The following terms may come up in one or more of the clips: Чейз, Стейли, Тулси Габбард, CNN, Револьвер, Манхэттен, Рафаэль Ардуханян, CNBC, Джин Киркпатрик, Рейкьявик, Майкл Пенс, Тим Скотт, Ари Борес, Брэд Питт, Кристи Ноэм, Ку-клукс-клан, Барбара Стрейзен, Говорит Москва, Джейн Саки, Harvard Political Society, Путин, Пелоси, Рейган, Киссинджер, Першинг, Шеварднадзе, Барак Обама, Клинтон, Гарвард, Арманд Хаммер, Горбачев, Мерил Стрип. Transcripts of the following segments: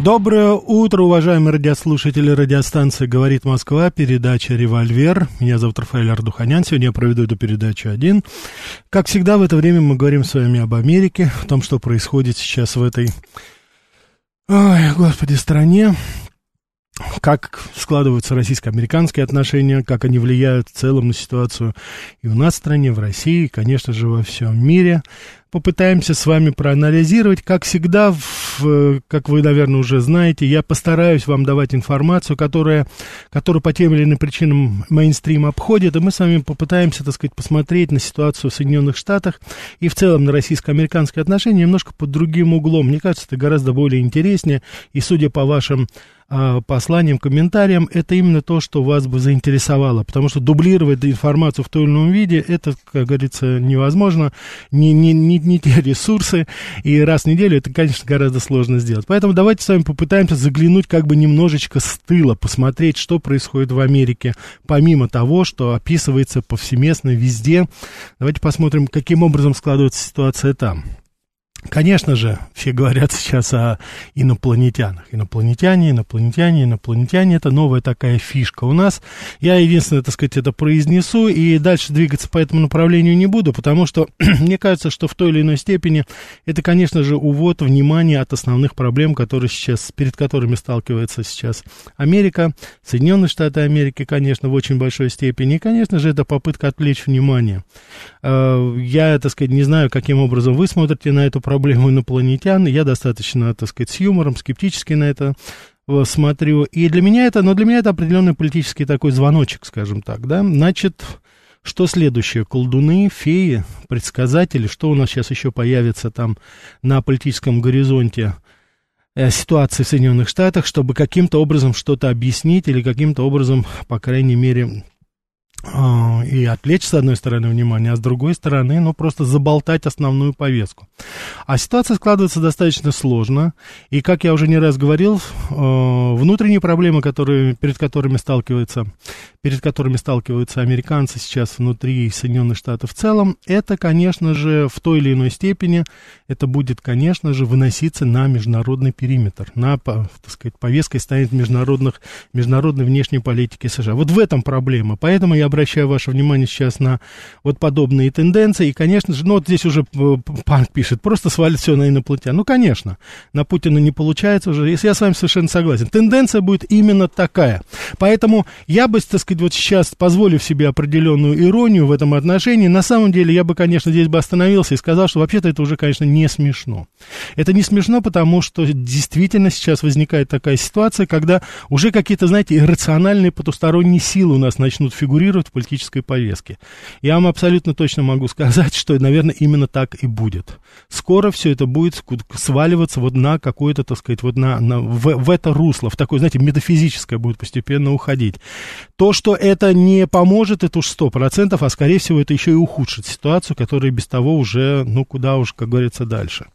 Доброе утро, уважаемые радиослушатели радиостанции «Говорит Москва», передача «Револьвер». Меня зовут Рафаэль Ардуханян, сегодня я проведу эту передачу один. Как всегда, в это время мы говорим с вами об Америке, о том, что происходит сейчас в этой, ой, господи, стране, как складываются российско-американские отношения, как они влияют в целом на ситуацию и у нас в стране, в России, и, конечно же, во всем мире. Попытаемся с вами проанализировать. Как всегда, как вы, наверное, уже знаете, я постараюсь вам давать информацию, которую по тем или иным причинам мейнстрим обходит, и мы с вами попытаемся, так сказать, посмотреть на ситуацию в Соединенных Штатах и в целом на российско-американские отношения немножко под другим углом. Мне кажется, это гораздо более интереснее, и, судя по вашим посланиям, комментариям, это именно то, что вас бы заинтересовало, потому что дублировать информацию в том или ином виде, это, как говорится, невозможно, не те ресурсы, и раз в неделю это, конечно, гораздо сложно сделать. Поэтому давайте с вами попытаемся заглянуть как бы немножечко с тыла, посмотреть, что происходит в Америке, помимо того, что описывается повсеместно везде. Давайте посмотрим, каким образом складывается ситуация там. Конечно же, все говорят сейчас о инопланетянах. Инопланетяне – это новая такая фишка у нас. Я единственное, так сказать, это произнесу, и дальше двигаться по этому направлению не буду, потому что мне кажется, что в той или иной степени это, конечно же, увод внимания от основных проблем, которые сейчас, перед которыми сталкивается сейчас Америка, Соединенные Штаты Америки, конечно, в очень большой степени. И, конечно же, это попытка отвлечь внимание. Я, так сказать, не знаю, каким образом вы смотрите на эту проблему инопланетян, я достаточно, так сказать, с юмором, скептически на это смотрю, и для меня это определенный политический такой звоночек, скажем так, да, значит, что следующее, колдуны, феи, предсказатели, что у нас сейчас еще появится там на политическом горизонте ситуации в Соединенных Штатах, чтобы каким-то образом что-то объяснить или каким-то образом, по крайней мере, и отвлечь, с одной стороны, внимание, а с другой стороны, ну, просто заболтать основную повестку. А ситуация складывается достаточно сложно, и, как я уже не раз говорил, внутренние проблемы, перед которыми сталкиваются американцы сейчас внутри Соединенных Штатов в целом, это, конечно же, в той или иной степени, это будет, конечно же, выноситься на международный периметр, так сказать, повесткой станет международной внешней политики США. Вот в этом проблема, поэтому я обращаю ваше внимание сейчас на вот подобные тенденции. И, конечно же, ну вот здесь уже Панк пишет, просто свалит все на инопланетян. Ну, конечно, на Путина не получается уже. Если я с вами совершенно согласен. Тенденция будет именно такая. Поэтому я бы, так сказать, вот сейчас, позволив себе определенную иронию в этом отношении, на самом деле я бы, конечно, здесь бы остановился и сказал, что вообще-то это уже, конечно, не смешно. Это не смешно, потому что действительно сейчас возникает такая ситуация, когда уже какие-то, знаете, иррациональные потусторонние силы у нас начнут фигурировать в политической повестке. Я вам абсолютно точно могу сказать, что, наверное, именно так и будет. Скоро все это будет сваливаться вот на какое-то, так сказать, вот в это русло, в такое, знаете, метафизическое будет постепенно уходить. То, что это не поможет, это уж 100%, а, скорее всего, это еще и ухудшит ситуацию, которая без того уже, ну, куда уж, как говорится, дальше.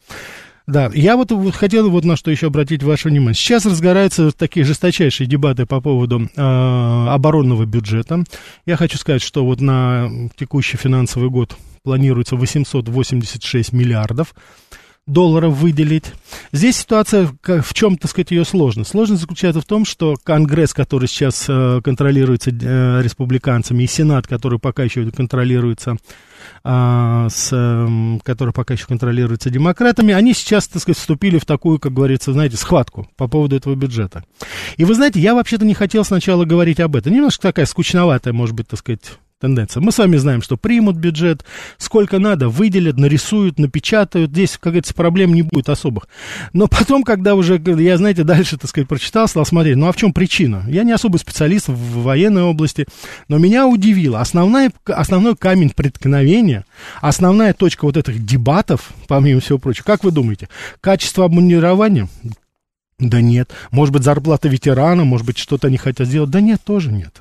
Да, я вот хотел вот на что еще обратить ваше внимание. Сейчас разгораются такие жесточайшие дебаты по поводу оборонного бюджета. Я хочу сказать, что вот на текущий финансовый год планируется 886 миллиардов долларов выделить. Здесь ситуация в чем, так сказать, ее сложность. Сложность заключается в том, что Конгресс, который сейчас контролируется республиканцами, и Сенат, который пока еще контролируется демократами, они сейчас, так сказать, вступили в такую, как говорится, знаете, схватку по поводу этого бюджета. И вы знаете, я вообще-то не хотел сначала говорить об этом. Немножко такая скучноватая, может быть, так сказать, тенденция. Мы с вами знаем, что примут бюджет, сколько надо, выделят, нарисуют, напечатают. Здесь, как говорится, проблем не будет особых. Но потом, когда уже, я, знаете, дальше, так сказать, прочитал, стал смотреть, ну а в чем причина? Я не особый специалист в военной области, но меня удивило. Основной камень преткновения, основная точка вот этих дебатов, помимо всего прочего, как вы думаете, качество обмундирования? Да нет. Может быть, зарплата ветерана, может быть, что-то они хотят сделать? Да нет, тоже нет.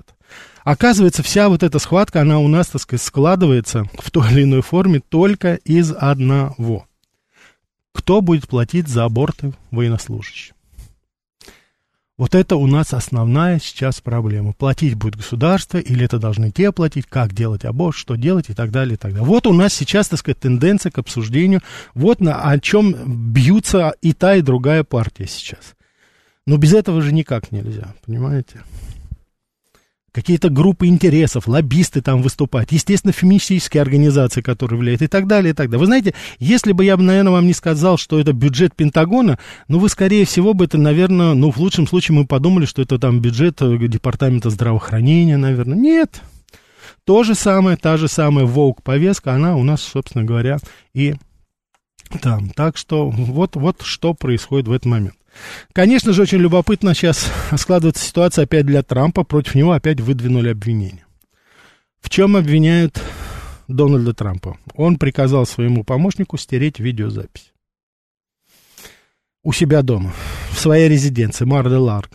Оказывается, вся вот эта схватка, она у нас, так сказать, складывается в той или иной форме только из одного. Кто будет платить за аборты военнослужащих? Вот это у нас основная сейчас проблема. Платить будет государство, или это должны те платить, как делать аборт, что делать и так далее, и так далее. Вот у нас сейчас, так сказать, тенденция к обсуждению, вот о чем бьются и та, и другая партия сейчас. Но без этого же никак нельзя, понимаете? Какие-то группы интересов, лоббисты там выступают, естественно, феминистические организации, которые влияют, и так далее, и так далее. Вы знаете, если бы я, наверное, вам не сказал, что это бюджет Пентагона, ну, вы, скорее всего, бы это, наверное, ну, в лучшем случае мы подумали, что это там бюджет Департамента здравоохранения, наверное. Нет. То же самое, та же самая woke-повестка, она у нас, собственно говоря, и там. Так что вот что происходит в этот момент. Конечно же, очень любопытно сейчас складывается ситуация опять для Трампа. Против него опять выдвинули обвинение. В чем обвиняют Дональда Трампа? Он приказал своему помощнику стереть видеозапись у себя дома, в своей резиденции Мар-а-Лаго.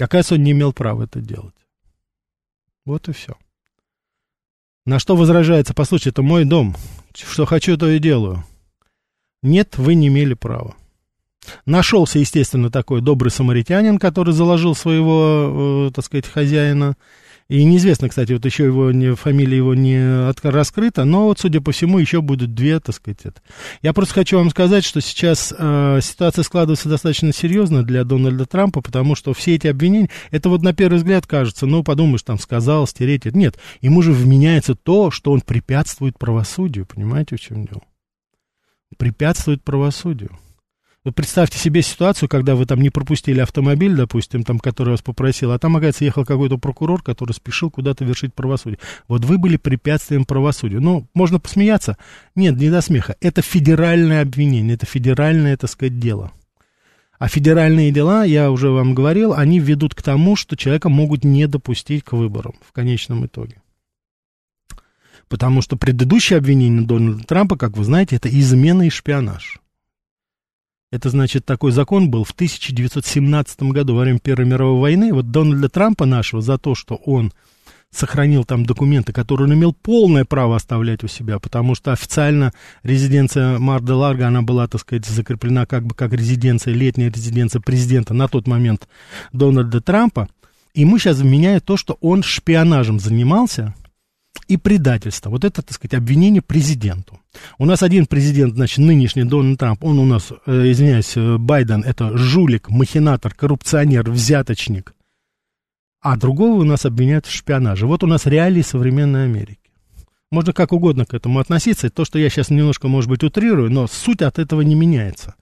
Оказывается, он не имел права это делать. Вот и все. На что возражается: послушайте, это мой дом, что хочу, то и делаю. Нет, вы не имели права. Нашелся, естественно, такой добрый самаритянин, который заложил своего, так сказать, хозяина. И неизвестно, кстати, вот еще фамилия его не раскрыта, но вот, судя по всему, еще будут две, так сказать, это. Я просто хочу вам сказать, что сейчас ситуация складывается достаточно серьезно для Дональда Трампа, потому что все эти обвинения, это вот на первый взгляд кажется, ну, подумаешь, там, сказал, стереть. Нет, ему же вменяется то, что он препятствует правосудию, понимаете, в чем дело? Препятствует правосудию. Вы представьте себе ситуацию, когда вы там не пропустили автомобиль, допустим, там, который вас попросил, а там, оказывается, ехал какой-то прокурор, который спешил куда-то вершить правосудие. Вот вы были препятствием правосудию. Ну, можно посмеяться? Нет, не до смеха. Это федеральное обвинение, это федеральное, так сказать, дело. А федеральные дела, я уже вам говорил, они ведут к тому, что человека могут не допустить к выборам в конечном итоге. Потому что предыдущее обвинение Дональда Трампа, как вы знаете, это измена и шпионаж. Это, значит, такой закон был в 1917 году, во время Первой мировой войны. Вот Дональда Трампа нашего за то, что он сохранил там документы, которые он имел полное право оставлять у себя, потому что официально резиденция Мар-а-Лаго, она была, так сказать, закреплена как бы как резиденция, летняя резиденция президента на тот момент Дональда Трампа. И мы сейчас вменяем то, что он шпионажем занимался, и предательство. Вот это, так сказать, обвинение президенту. У нас один президент, значит, нынешний Дональд Трамп, он у нас, извиняюсь, Байден, это жулик, махинатор, коррупционер, взяточник. А другого у нас обвиняют в шпионаже. Вот у нас реалии современной Америки. Можно как угодно к этому относиться. И то, что я сейчас немножко, может быть, утрирую, но суть от этого не меняется.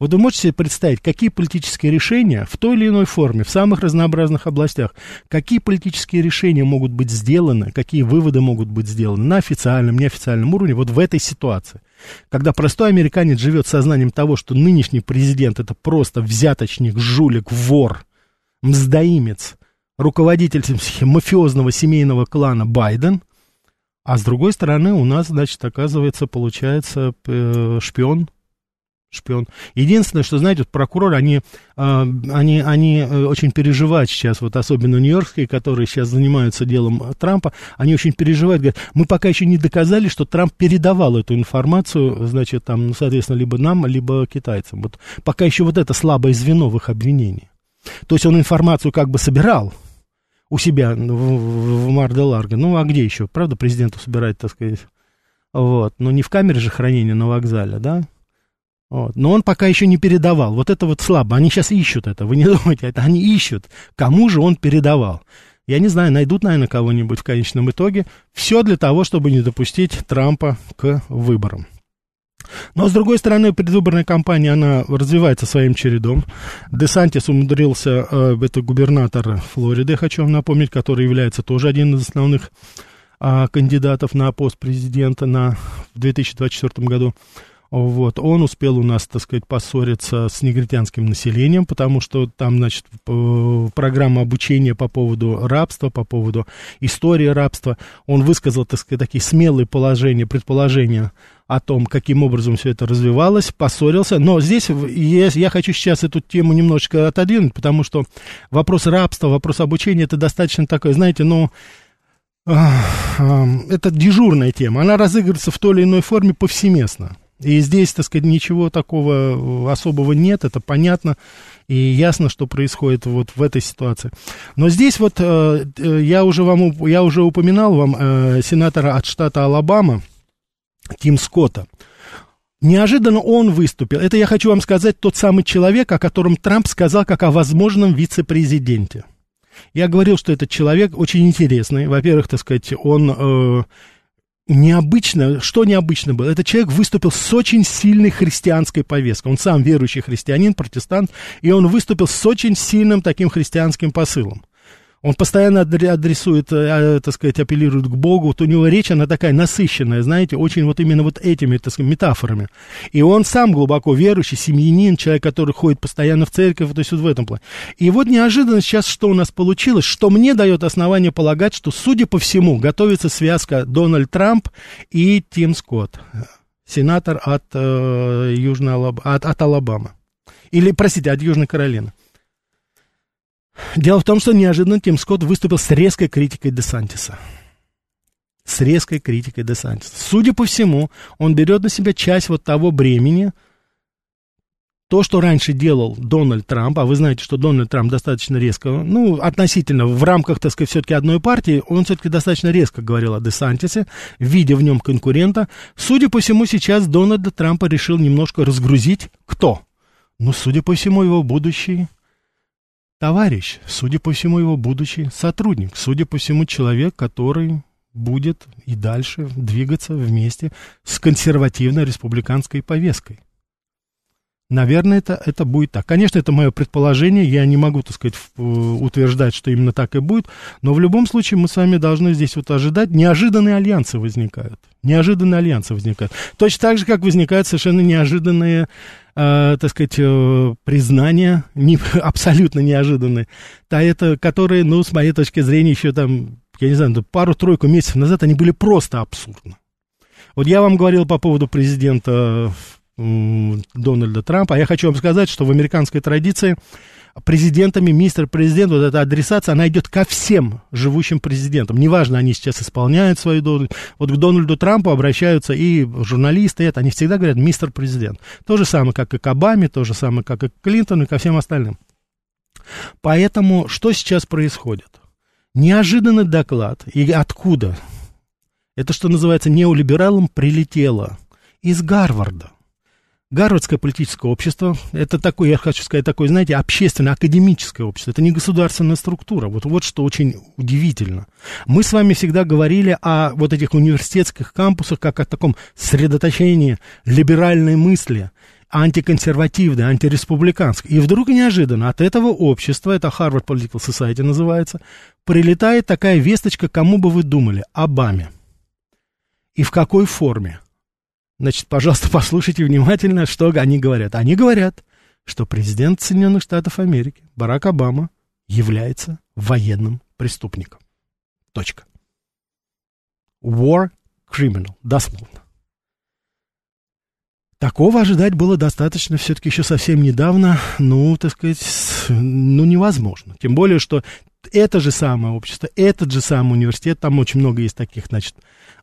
Вот вы можете себе представить, какие политические решения в той или иной форме, в самых разнообразных областях, какие политические решения могут быть сделаны, какие выводы могут быть сделаны на официальном, неофициальном уровне вот в этой ситуации. Когда простой американец живет сознанием того, что нынешний президент это просто взяточник, жулик, вор, мздоимец, руководитель мафиозного семейного клана Байден, а с другой стороны у нас, значит, оказывается, получается шпион. Единственное, что, знаете, вот прокуроры, они очень переживают сейчас, вот особенно нью-йоркские, которые сейчас занимаются делом Трампа, они очень переживают, говорят, мы пока еще не доказали, что Трамп передавал эту информацию, значит, там, соответственно, либо нам, либо китайцам. Вот пока еще вот это слабое звено в их обвинении. То есть он информацию как бы собирал у себя в Мар-а-Лаго, ну а где еще, правда, президенту собирать, так сказать, вот, но не в камере же хранения на вокзале, да? Вот. Но он пока еще не передавал. Вот это вот слабо. Они сейчас ищут это. Вы не думайте, это они ищут. Кому же он передавал? Я не знаю, найдут, наверное, кого-нибудь в конечном итоге. Все для того, чтобы не допустить Трампа к выборам. Но, с другой стороны, предвыборная кампания, она развивается своим чередом. Десантис умудрился, это губернатор Флориды, хочу вам напомнить, который является тоже одним из основных кандидатов на пост президента в 2024 году. Вот. Он успел у нас, так сказать, поссориться с негритянским населением, потому что там, значит, программа обучения по поводу рабства, по поводу истории рабства. Он высказал, так сказать, такие смелые положения, предположения о том, каким образом все это развивалось, поссорился. Но здесь я хочу сейчас эту тему немножечко отодвинуть, потому что вопрос рабства, вопрос обучения, это достаточно такое, знаете, ну... Это дежурная тема, она разыгрывается в той или иной форме повсеместно. И здесь, так сказать, ничего такого особого нет, это понятно и ясно, что происходит вот в этой ситуации. Но здесь вот я уже упоминал вам сенатора от штата Алабама Тим Скотта. Неожиданно он выступил. Это, я хочу вам сказать, тот самый человек, о котором Трамп сказал как о возможном вице-президенте. Я говорил, что этот человек очень интересный. Во-первых, так сказать, он необычно, что необычно было, этот человек выступил с очень сильной христианской повесткой. Он сам верующий христианин, протестант, и он выступил с очень сильным таким христианским посылом. Он постоянно адресует, так сказать, апеллирует к Богу. Вот у него речь, она такая насыщенная, знаете, очень вот именно вот этими, так сказать, метафорами. И он сам глубоко верующий, семьянин, человек, который ходит постоянно в церковь, то есть вот в этом плане. И вот неожиданно сейчас что у нас получилось, что мне дает основание полагать, что, судя по всему, готовится связка Дональд Трамп и Тим Скотт, сенатор от Алабамы. Или, простите, от Южной Каролины. Дело в том, что неожиданно Тим Скотт выступил с резкой критикой Десантиса. С резкой критикой Десантиса. Судя по всему, он берет на себя часть вот того бремени, то, что раньше делал Дональд Трамп, а вы знаете, что Дональд Трамп достаточно резко, ну, относительно, в рамках, так сказать, все-таки одной партии, он все-таки достаточно резко говорил о Десантисе, видя в нем конкурента. Судя по всему, сейчас Дональда Трампа решил немножко разгрузить кто? Ну, судя по всему, его будущий... товарищ, судя по всему, его будущий сотрудник, судя по всему, человек, который будет и дальше двигаться вместе с консервативной республиканской повесткой. Наверное, это будет так. Конечно, это мое предположение, я не могу, так сказать, утверждать, что именно так и будет, но в любом случае мы с вами должны здесь вот ожидать, неожиданные альянсы возникают. Неожиданные альянсы возникают. Точно так же, как возникают совершенно неожиданные, так сказать, признания, абсолютно неожиданные, которые, ну, с моей точки зрения, еще там, я не знаю, пару-тройку месяцев назад они были просто абсурдны. Вот я вам говорил по поводу президента Дональда Трампа. А я хочу вам сказать, что в американской традиции президентами, министр-президент, вот эта адресация, она идет ко всем живущим президентам. Неважно, они сейчас исполняют свою должность. Вот к Дональду Трампу обращаются и журналисты, они всегда говорят «мистер-президент». То же самое, как и к Обаме, то же самое, как и к Клинтону, и ко всем остальным. Поэтому что сейчас происходит? Неожиданный доклад. И откуда? Это, что называется, неолибералам прилетело из Гарварда. Гарвардское политическое общество, это такое, я хочу сказать, такое, знаете, общественно-академическое общество, это не государственная структура, вот что очень удивительно. Мы с вами всегда говорили о вот этих университетских кампусах, как о таком сосредоточении либеральной мысли, антиконсервативной, антиреспубликанской. И вдруг неожиданно от этого общества, это Harvard Political Society называется, прилетает такая весточка, кому бы вы думали, Обаме. И в какой форме? Значит, пожалуйста, послушайте внимательно, что они говорят. Они говорят, что президент Соединенных Штатов Америки Барак Обама является военным преступником. Точка. War criminal, дословно. Такого ожидать было достаточно все-таки еще совсем недавно, ну, так сказать, ну, невозможно. Тем более, что это же самое общество, этот же самый университет, там очень много есть таких, значит,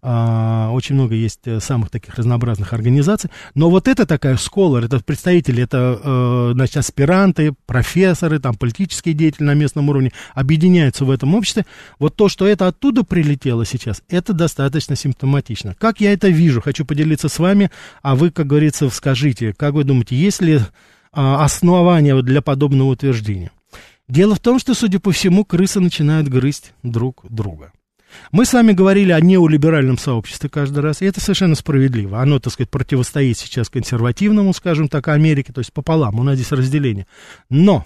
очень много есть самых таких разнообразных организаций, но вот это такая scholar, это представители, это, значит, аспиранты, профессоры, там, политические деятели на местном уровне объединяются в этом обществе. Вот то, что это оттуда прилетело сейчас, это достаточно симптоматично. Как я это вижу, хочу поделиться с вами, а вы, как говорится, скажите, как вы думаете, есть ли основания для подобного утверждения? Дело в том, что, судя по всему, крысы начинают грызть друг друга. Мы с вами говорили о неолиберальном сообществе каждый раз, и это совершенно справедливо. Оно, так сказать, противостоит сейчас консервативному, скажем так, Америке, то есть пополам, у нас здесь разделение. Но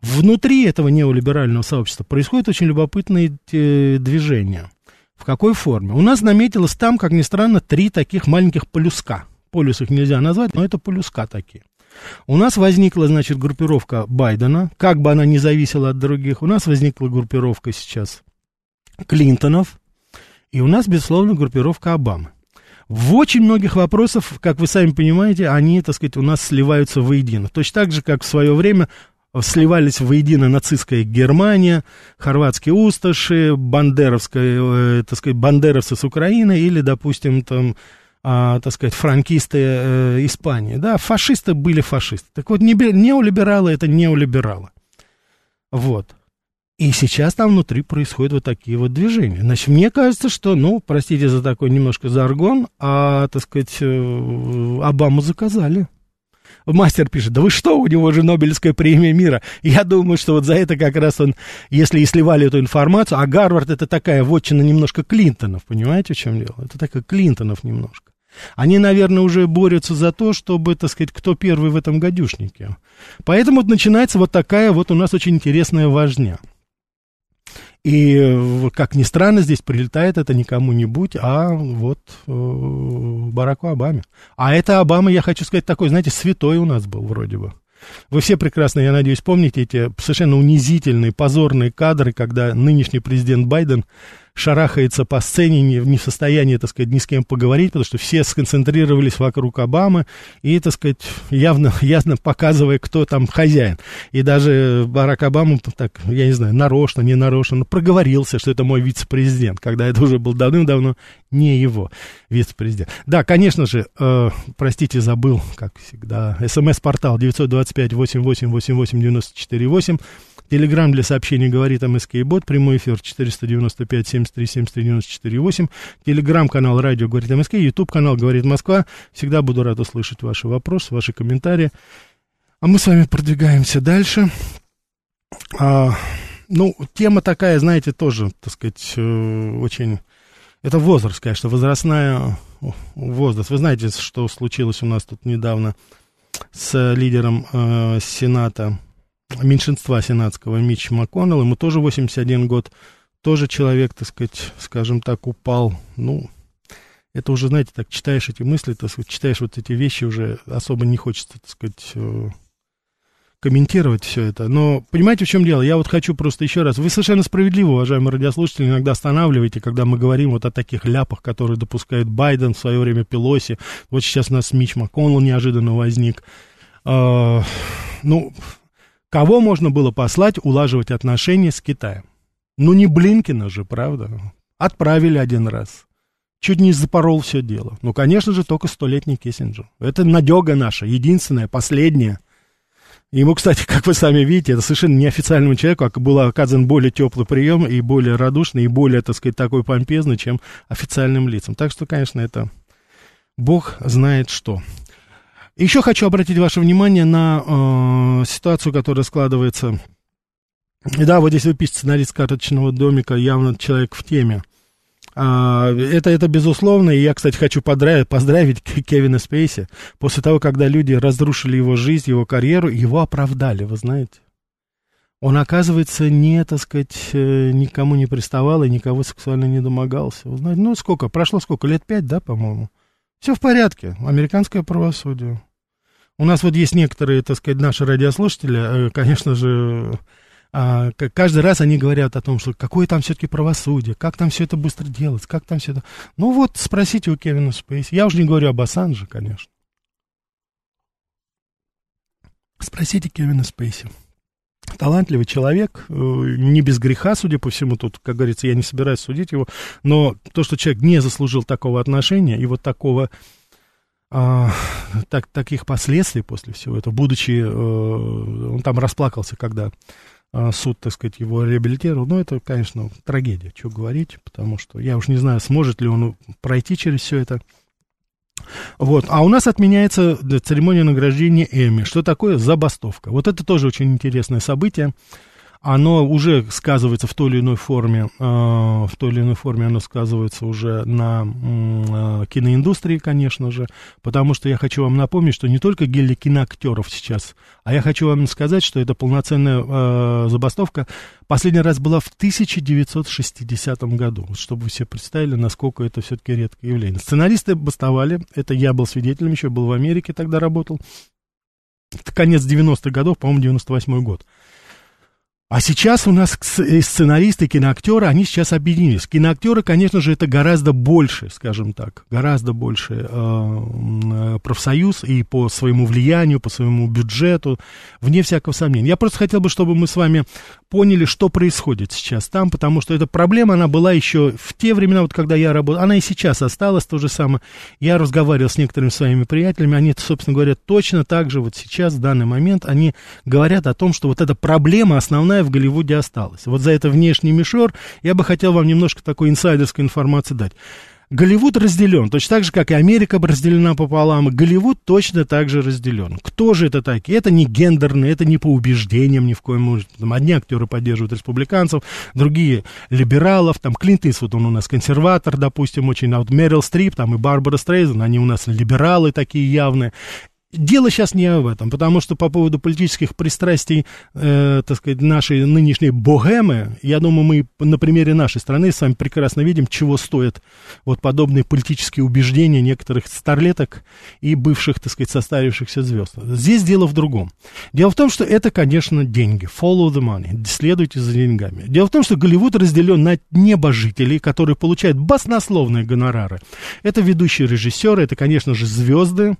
внутри этого неолиберального сообщества происходят очень любопытные движения. В какой форме? У нас наметилось там, как ни странно, три таких маленьких полюска. полюс их нельзя назвать, но это полюска такие. У нас возникла, значит, группировка Байдена, как бы она ни зависела от других. У нас возникла группировка сейчас Клинтонов, и у нас, безусловно, группировка Обамы. В очень многих вопросах, как вы сами понимаете, они, так сказать, у нас сливаются воедино. Точно так же, как в свое время сливались воедино нацистская Германия, хорватские усташи, бандеровская, так сказать, бандеровцы с Украины или, допустим, там, так сказать, франкисты Испании. Да, фашисты были фашисты. Так вот, неолибералы — это неолибералы. Вот. И сейчас там внутри происходят вот такие вот движения. Значит, мне кажется, что, ну, простите за такой немножко жаргон, так сказать, Обаму заказали. Мастер пишет: да вы что, у него же Нобелевская премия мира. Я думаю, что вот за это как раз он, если и сливали эту информацию, а Гарвард — это такая вотчина немножко Клинтонов, понимаете, в чем дело? Это такая Клинтонов немножко. Они, наверное, уже борются за то, чтобы, так сказать, кто первый в этом гадюшнике. Поэтому вот начинается вот такая вот у нас очень интересная важня. И, как ни странно, здесь прилетает это не кому-нибудь, а вот Бараку Обаме. А это Обама, я хочу сказать, такой, знаете, святой у нас был вроде бы. Вы все прекрасно, я надеюсь, помните эти совершенно унизительные, позорные кадры, когда нынешний президент Байден шарахается по сцене, не в состоянии, так сказать, ни с кем поговорить, потому что все сконцентрировались вокруг Обамы и, так сказать, явно показывая, кто там хозяин. И даже Барак Обама, так, я не знаю, нарочно, не нарочно, но проговорился, что это мой вице-президент, когда это уже был давным-давно не его вице-президент. Да, конечно же, простите, забыл, как всегда, СМС-портал 925-88-88-94-8, Телеграм для сообщений «Говорит МСК-бот», прямой эфир 495-73-73-94-8, Телеграм-канал «Радио Говорит МСК», Ютуб-канал «Говорит Москва». Всегда буду рад услышать ваши вопросы, ваши комментарии. А мы с вами продвигаемся дальше. Ну, тема такая, знаете, тоже, так сказать, очень... Это возраст, конечно, возраст. Вы знаете, что случилось у нас тут недавно с лидером Сената, меньшинства сенатского Мич МакКоннелл, ему тоже 81 год, тоже человек, так сказать, скажем так, упал. Ну, это уже, знаете, так читаешь эти мысли, так сказать, читаешь вот эти вещи, уже особо не хочется, так сказать, комментировать все это. Но понимаете, в чем дело? Я вот хочу просто еще раз. Вы совершенно справедливо, уважаемые радиослушатели, иногда останавливаете, когда мы говорим вот о таких ляпах, которые допускает Байден, в свое время Пелоси. Вот сейчас у нас Мич МакКоннелл неожиданно возник. Ну... Кого можно было послать улаживать отношения с Китаем? Ну, не Блинкена же, правда? Отправили один раз. Чуть не запорол все дело. Ну, конечно же, только 100-летний Киссинджер. Это надега наша, единственная, последняя. Ему, кстати, как вы сами видите, это совершенно неофициальному человеку был оказан более теплый прием и более радушный, и более, так сказать, такой помпезный, чем официальным лицам. Так что, конечно, это бог знает что. Еще хочу обратить ваше внимание на ситуацию, которая складывается. Да, вот здесь вы пишете, сценарист «Карточного домика», явно человек в теме. Это безусловно, и я, кстати, хочу поздравить Кевина Спейси. После того, когда люди разрушили его жизнь, его карьеру, его оправдали, вы знаете. Он, оказывается, не, так сказать, никому не приставал и никого сексуально не домогался. Вы знаете, ну, прошло лет 5, да, по-моему? Все в порядке. Американское правосудие. У нас вот есть некоторые, так сказать, наши радиослушатели, конечно же, каждый раз они говорят о том, что какое там все-таки правосудие, как там все это быстро делать, как там все это... Ну вот, спросите у Кевина Спейси. Я уже не говорю об Ассанже, конечно. Спросите Кевина Спейси. Талантливый человек, не без греха, судя по всему, тут, как говорится, я не собираюсь судить его, но то, что человек не заслужил такого отношения и вот такого, таких последствий после всего этого, будучи, он там расплакался, когда суд, так сказать, его реабилитировал, но это, конечно, трагедия, что говорить, потому что я уж не знаю, сможет ли он пройти через все это. Вот, а у нас отменяется церемония награждения Эмми. Что такое забастовка? Вот это тоже очень интересное событие. оно уже сказывается в той или иной форме, оно сказывается уже на киноиндустрии, конечно же, потому что я хочу вам напомнить, что не только гильдия киноактеров сейчас, а я хочу вам сказать, что это полноценная забастовка последний раз была в 1960 году, чтобы вы себе представили, насколько это все-таки редкое явление. Сценаристы бастовали, это я был свидетелем, еще был в Америке, тогда работал, это конец 90-х годов, по-моему, 98-й год. А сейчас у нас сценаристы, киноактеры, они сейчас объединились. Киноактеры, конечно же, это гораздо больше, скажем так, гораздо больше профсоюз и по своему влиянию, по своему бюджету, вне всякого сомнения. Я просто хотел бы, чтобы мы с вами поняли, что происходит сейчас там, потому что эта проблема, она была еще в те времена, вот когда я работал, она и сейчас осталась, то же самое. Я разговаривал с некоторыми своими приятелями, они, собственно говоря, точно так же вот сейчас, в данный момент, они говорят о том, что вот эта проблема основная в Голливуде осталось. Вот за это внешний мишур я бы хотел вам немножко такой инсайдерской информации дать. Голливуд разделен, точно так же, как и Америка разделена пополам, Голливуд точно так же разделен. Кто же это такие? Это не гендерные, это не по убеждениям ни в коем случае. Там одни актеры поддерживают республиканцев, другие либералов, там Клинт Иствуд, он у нас консерватор, допустим, очень, а вот Мерил Стрип, там и Барбара Стрейзен, они у нас либералы такие явные. Дело сейчас не об этом, потому что по поводу политических пристрастий, так сказать, нашей нынешней богемы, я думаю, мы на примере нашей страны с вами прекрасно видим, чего стоят вот подобные политические убеждения некоторых старлеток и бывших, так сказать, состарившихся звезд. Здесь дело в другом. Дело в том, что это, конечно, деньги. Follow the money. Следуйте за деньгами. Дело в том, что Голливуд разделен на небожителей, которые получают баснословные гонорары. Это ведущие режиссеры, это, конечно же, звезды,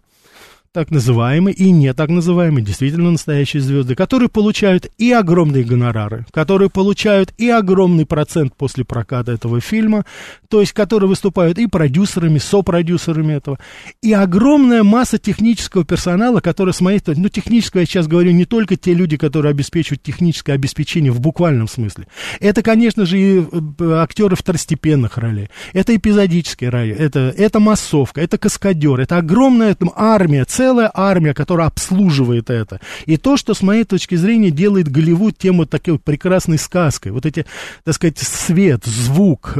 так называемые и не так называемые, действительно настоящие звезды, которые получают и огромные гонорары, которые получают и огромный процент после проката этого фильма, то есть которые выступают и продюсерами, сопродюсерами этого, и огромная масса технического персонала, который, с моей стороны, ну, технического я сейчас говорю не только те люди, которые обеспечивают техническое обеспечение в буквальном смысле. Это, конечно же, и актеры второстепенных ролей, это эпизодические роли, это массовка, это каскадеры, это огромная там, армия, целая армия, которая обслуживает это. И то, что, с моей точки зрения, делает Голливуд тем вот такой вот прекрасной сказкой. Вот эти, так сказать, свет, звук,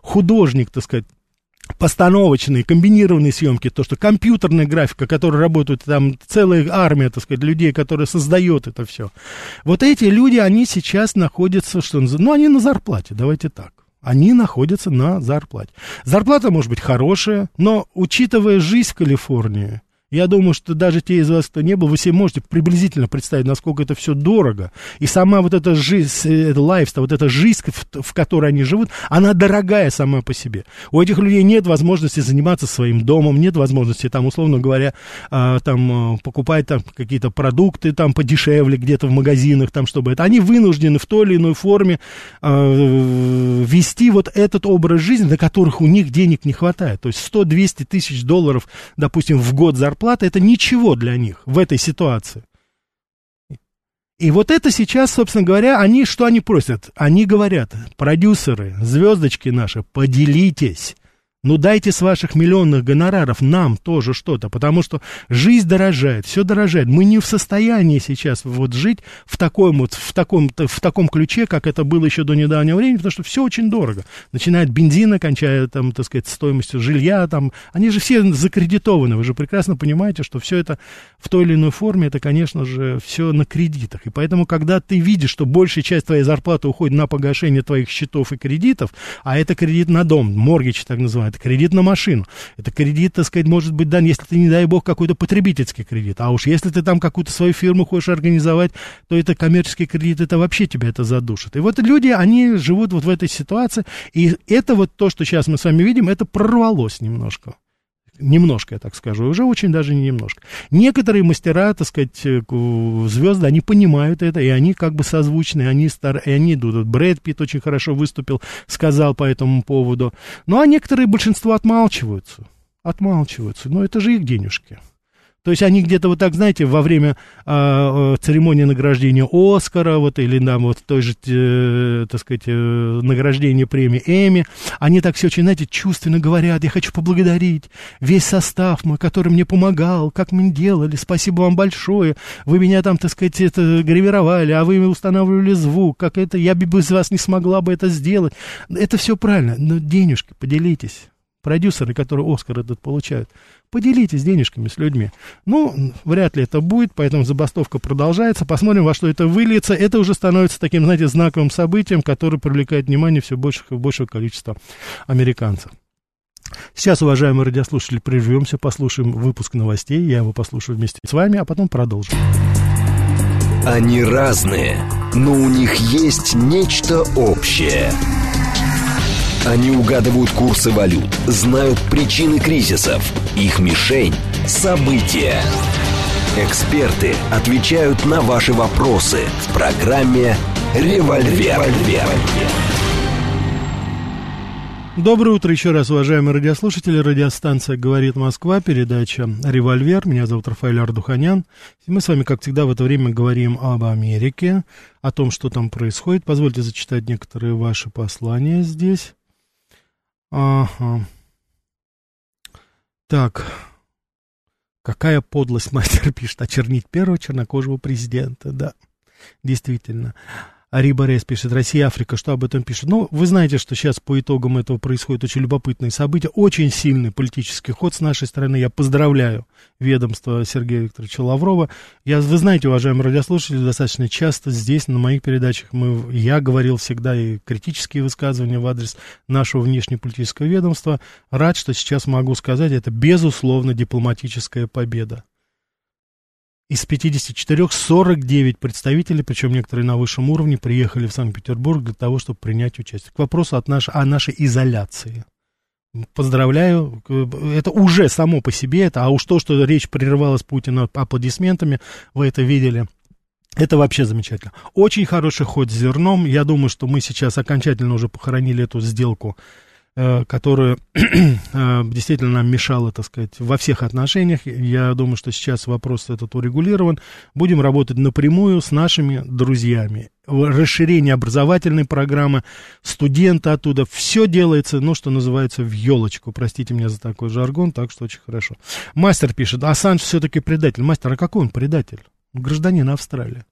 художник, так сказать, постановочные, комбинированные съемки, то, что компьютерная графика, которая работает, там целая армия, так сказать, людей, которые создают это все. Вот эти люди, они сейчас находятся, что называется, ну, они на зарплате, давайте так. Они находятся на зарплате. Зарплата может быть хорошая, но, учитывая жизнь в Калифорнии, я думаю, что даже те из вас, кто не был, вы себе можете приблизительно представить, насколько это все дорого. И сама вот эта жизнь, это лайфстайл, вот эта жизнь, в которой они живут, она дорогая сама по себе. У этих людей нет возможности заниматься своим домом, нет возможности, там, условно говоря, там, покупать там, какие-то продукты там, подешевле где-то в магазинах, там, чтобы это. Они вынуждены в той или иной форме вести вот этот образ жизни, на которых у них денег не хватает. То есть 100-200 тысяч долларов, допустим, в год зарплаты. Плата — это ничего для них в этой ситуации. И вот это сейчас, собственно говоря, они что они просят? Они говорят, продюсеры, звездочки наши, поделитесь. Ну, дайте с ваших миллионных гонораров нам тоже что-то, потому что жизнь дорожает, все дорожает. Мы не в состоянии сейчас вот жить в таком ключе, как это было еще до недавнего времени, потому что все очень дорого. Начиная от бензина, кончая, там, так сказать, стоимостью жилья, там, они же все закредитованы, вы же прекрасно понимаете, что все это в той или иной форме, это, конечно же, все на кредитах. И поэтому, когда ты видишь, что большая часть твоей зарплаты уходит на погашение твоих счетов и кредитов, а это кредит на дом, моргич, так называемый, это кредит на машину, это кредит, так сказать, может быть, да, если ты, не дай бог, какой-то потребительский кредит, а уж если ты там какую-то свою фирму хочешь организовать, то это коммерческий кредит, это вообще тебя это задушит. И вот люди, они живут вот в этой ситуации, и это вот то, что сейчас мы с вами видим, это прорвалось немножко. Немножко, я так скажу, уже очень даже не немножко. Некоторые мастера, так сказать, звезды, они понимают это, и они как бы созвучны, и они идут. Вот Брэд Питт очень хорошо выступил, сказал по этому поводу. Ну, а некоторые, большинство отмалчиваются. Но это же их денежки. То есть они где-то вот так, знаете, во время церемонии награждения Оскара, вот, или там вот той же, так сказать, награждения премии Эмми, они так все очень, знаете, чувственно говорят: я хочу поблагодарить весь состав мой, который мне помогал, как мы делали, спасибо вам большое, вы меня там, так сказать, это, гравировали, а вы устанавливали звук, как это, я бы без вас не смогла бы это сделать. Это все правильно, но денежки, поделитесь. Продюсеры, которые Оскар этот получают, поделитесь денежками с людьми. Ну, вряд ли это будет, поэтому забастовка продолжается. Посмотрим, во что это выльется. Это уже становится таким, знаете, знаковым событием, которое привлекает внимание все большего и большего количества американцев. Сейчас, уважаемые радиослушатели, прервемся, послушаем выпуск новостей. Я его послушаю вместе с вами, а потом продолжим. Они разные, но у них есть нечто общее. Они угадывают курсы валют, знают причины кризисов, их мишень – события. Эксперты отвечают на ваши вопросы в программе «Револьвер». Доброе утро еще раз, уважаемые радиослушатели. Радиостанция «Говорит Москва», передача «Револьвер». Меня зовут Рафаэль Ардуханян. И мы с вами, как всегда, в это время говорим об Америке, о том, что там происходит. Позвольте зачитать некоторые ваши послания здесь. Ага. Так. Какая подлость, мастер пишет. Очернить первого чернокожего президента. Да, действительно. Ари Борес пишет: Россия, Африка, что об этом пишет? Ну, вы знаете, что сейчас по итогам этого происходят очень любопытные события, очень сильный политический ход с нашей стороны. Я поздравляю ведомство Сергея Викторовича Лаврова. Вы знаете, уважаемые радиослушатели, достаточно часто здесь, на моих передачах, я говорил всегда и критические высказывания в адрес нашего внешнеполитического ведомства. Рад, что сейчас могу сказать, это, безусловно, дипломатическая победа. Из 54 49 представителей, причем некоторые на высшем уровне, приехали в Санкт-Петербург для того, чтобы принять участие. К вопросу о нашей изоляции. Поздравляю. Это уже само по себе, это, а уж то, что речь прервалась Путина аплодисментами, вы это видели. Это вообще замечательно. Очень хороший ход с зерном. Я думаю, что мы сейчас окончательно уже похоронили эту сделку, которая действительно нам мешала, так сказать, во всех отношениях. Я думаю, что сейчас вопрос этот урегулирован. Будем работать напрямую с нашими друзьями. Расширение образовательной программы, студенты оттуда, все делается, ну, что называется, в елочку. Простите меня за такой жаргон, так что очень хорошо. Мастер пишет: Ассанж все-таки предатель. Мастер, а какой он предатель? Он гражданин Австралии.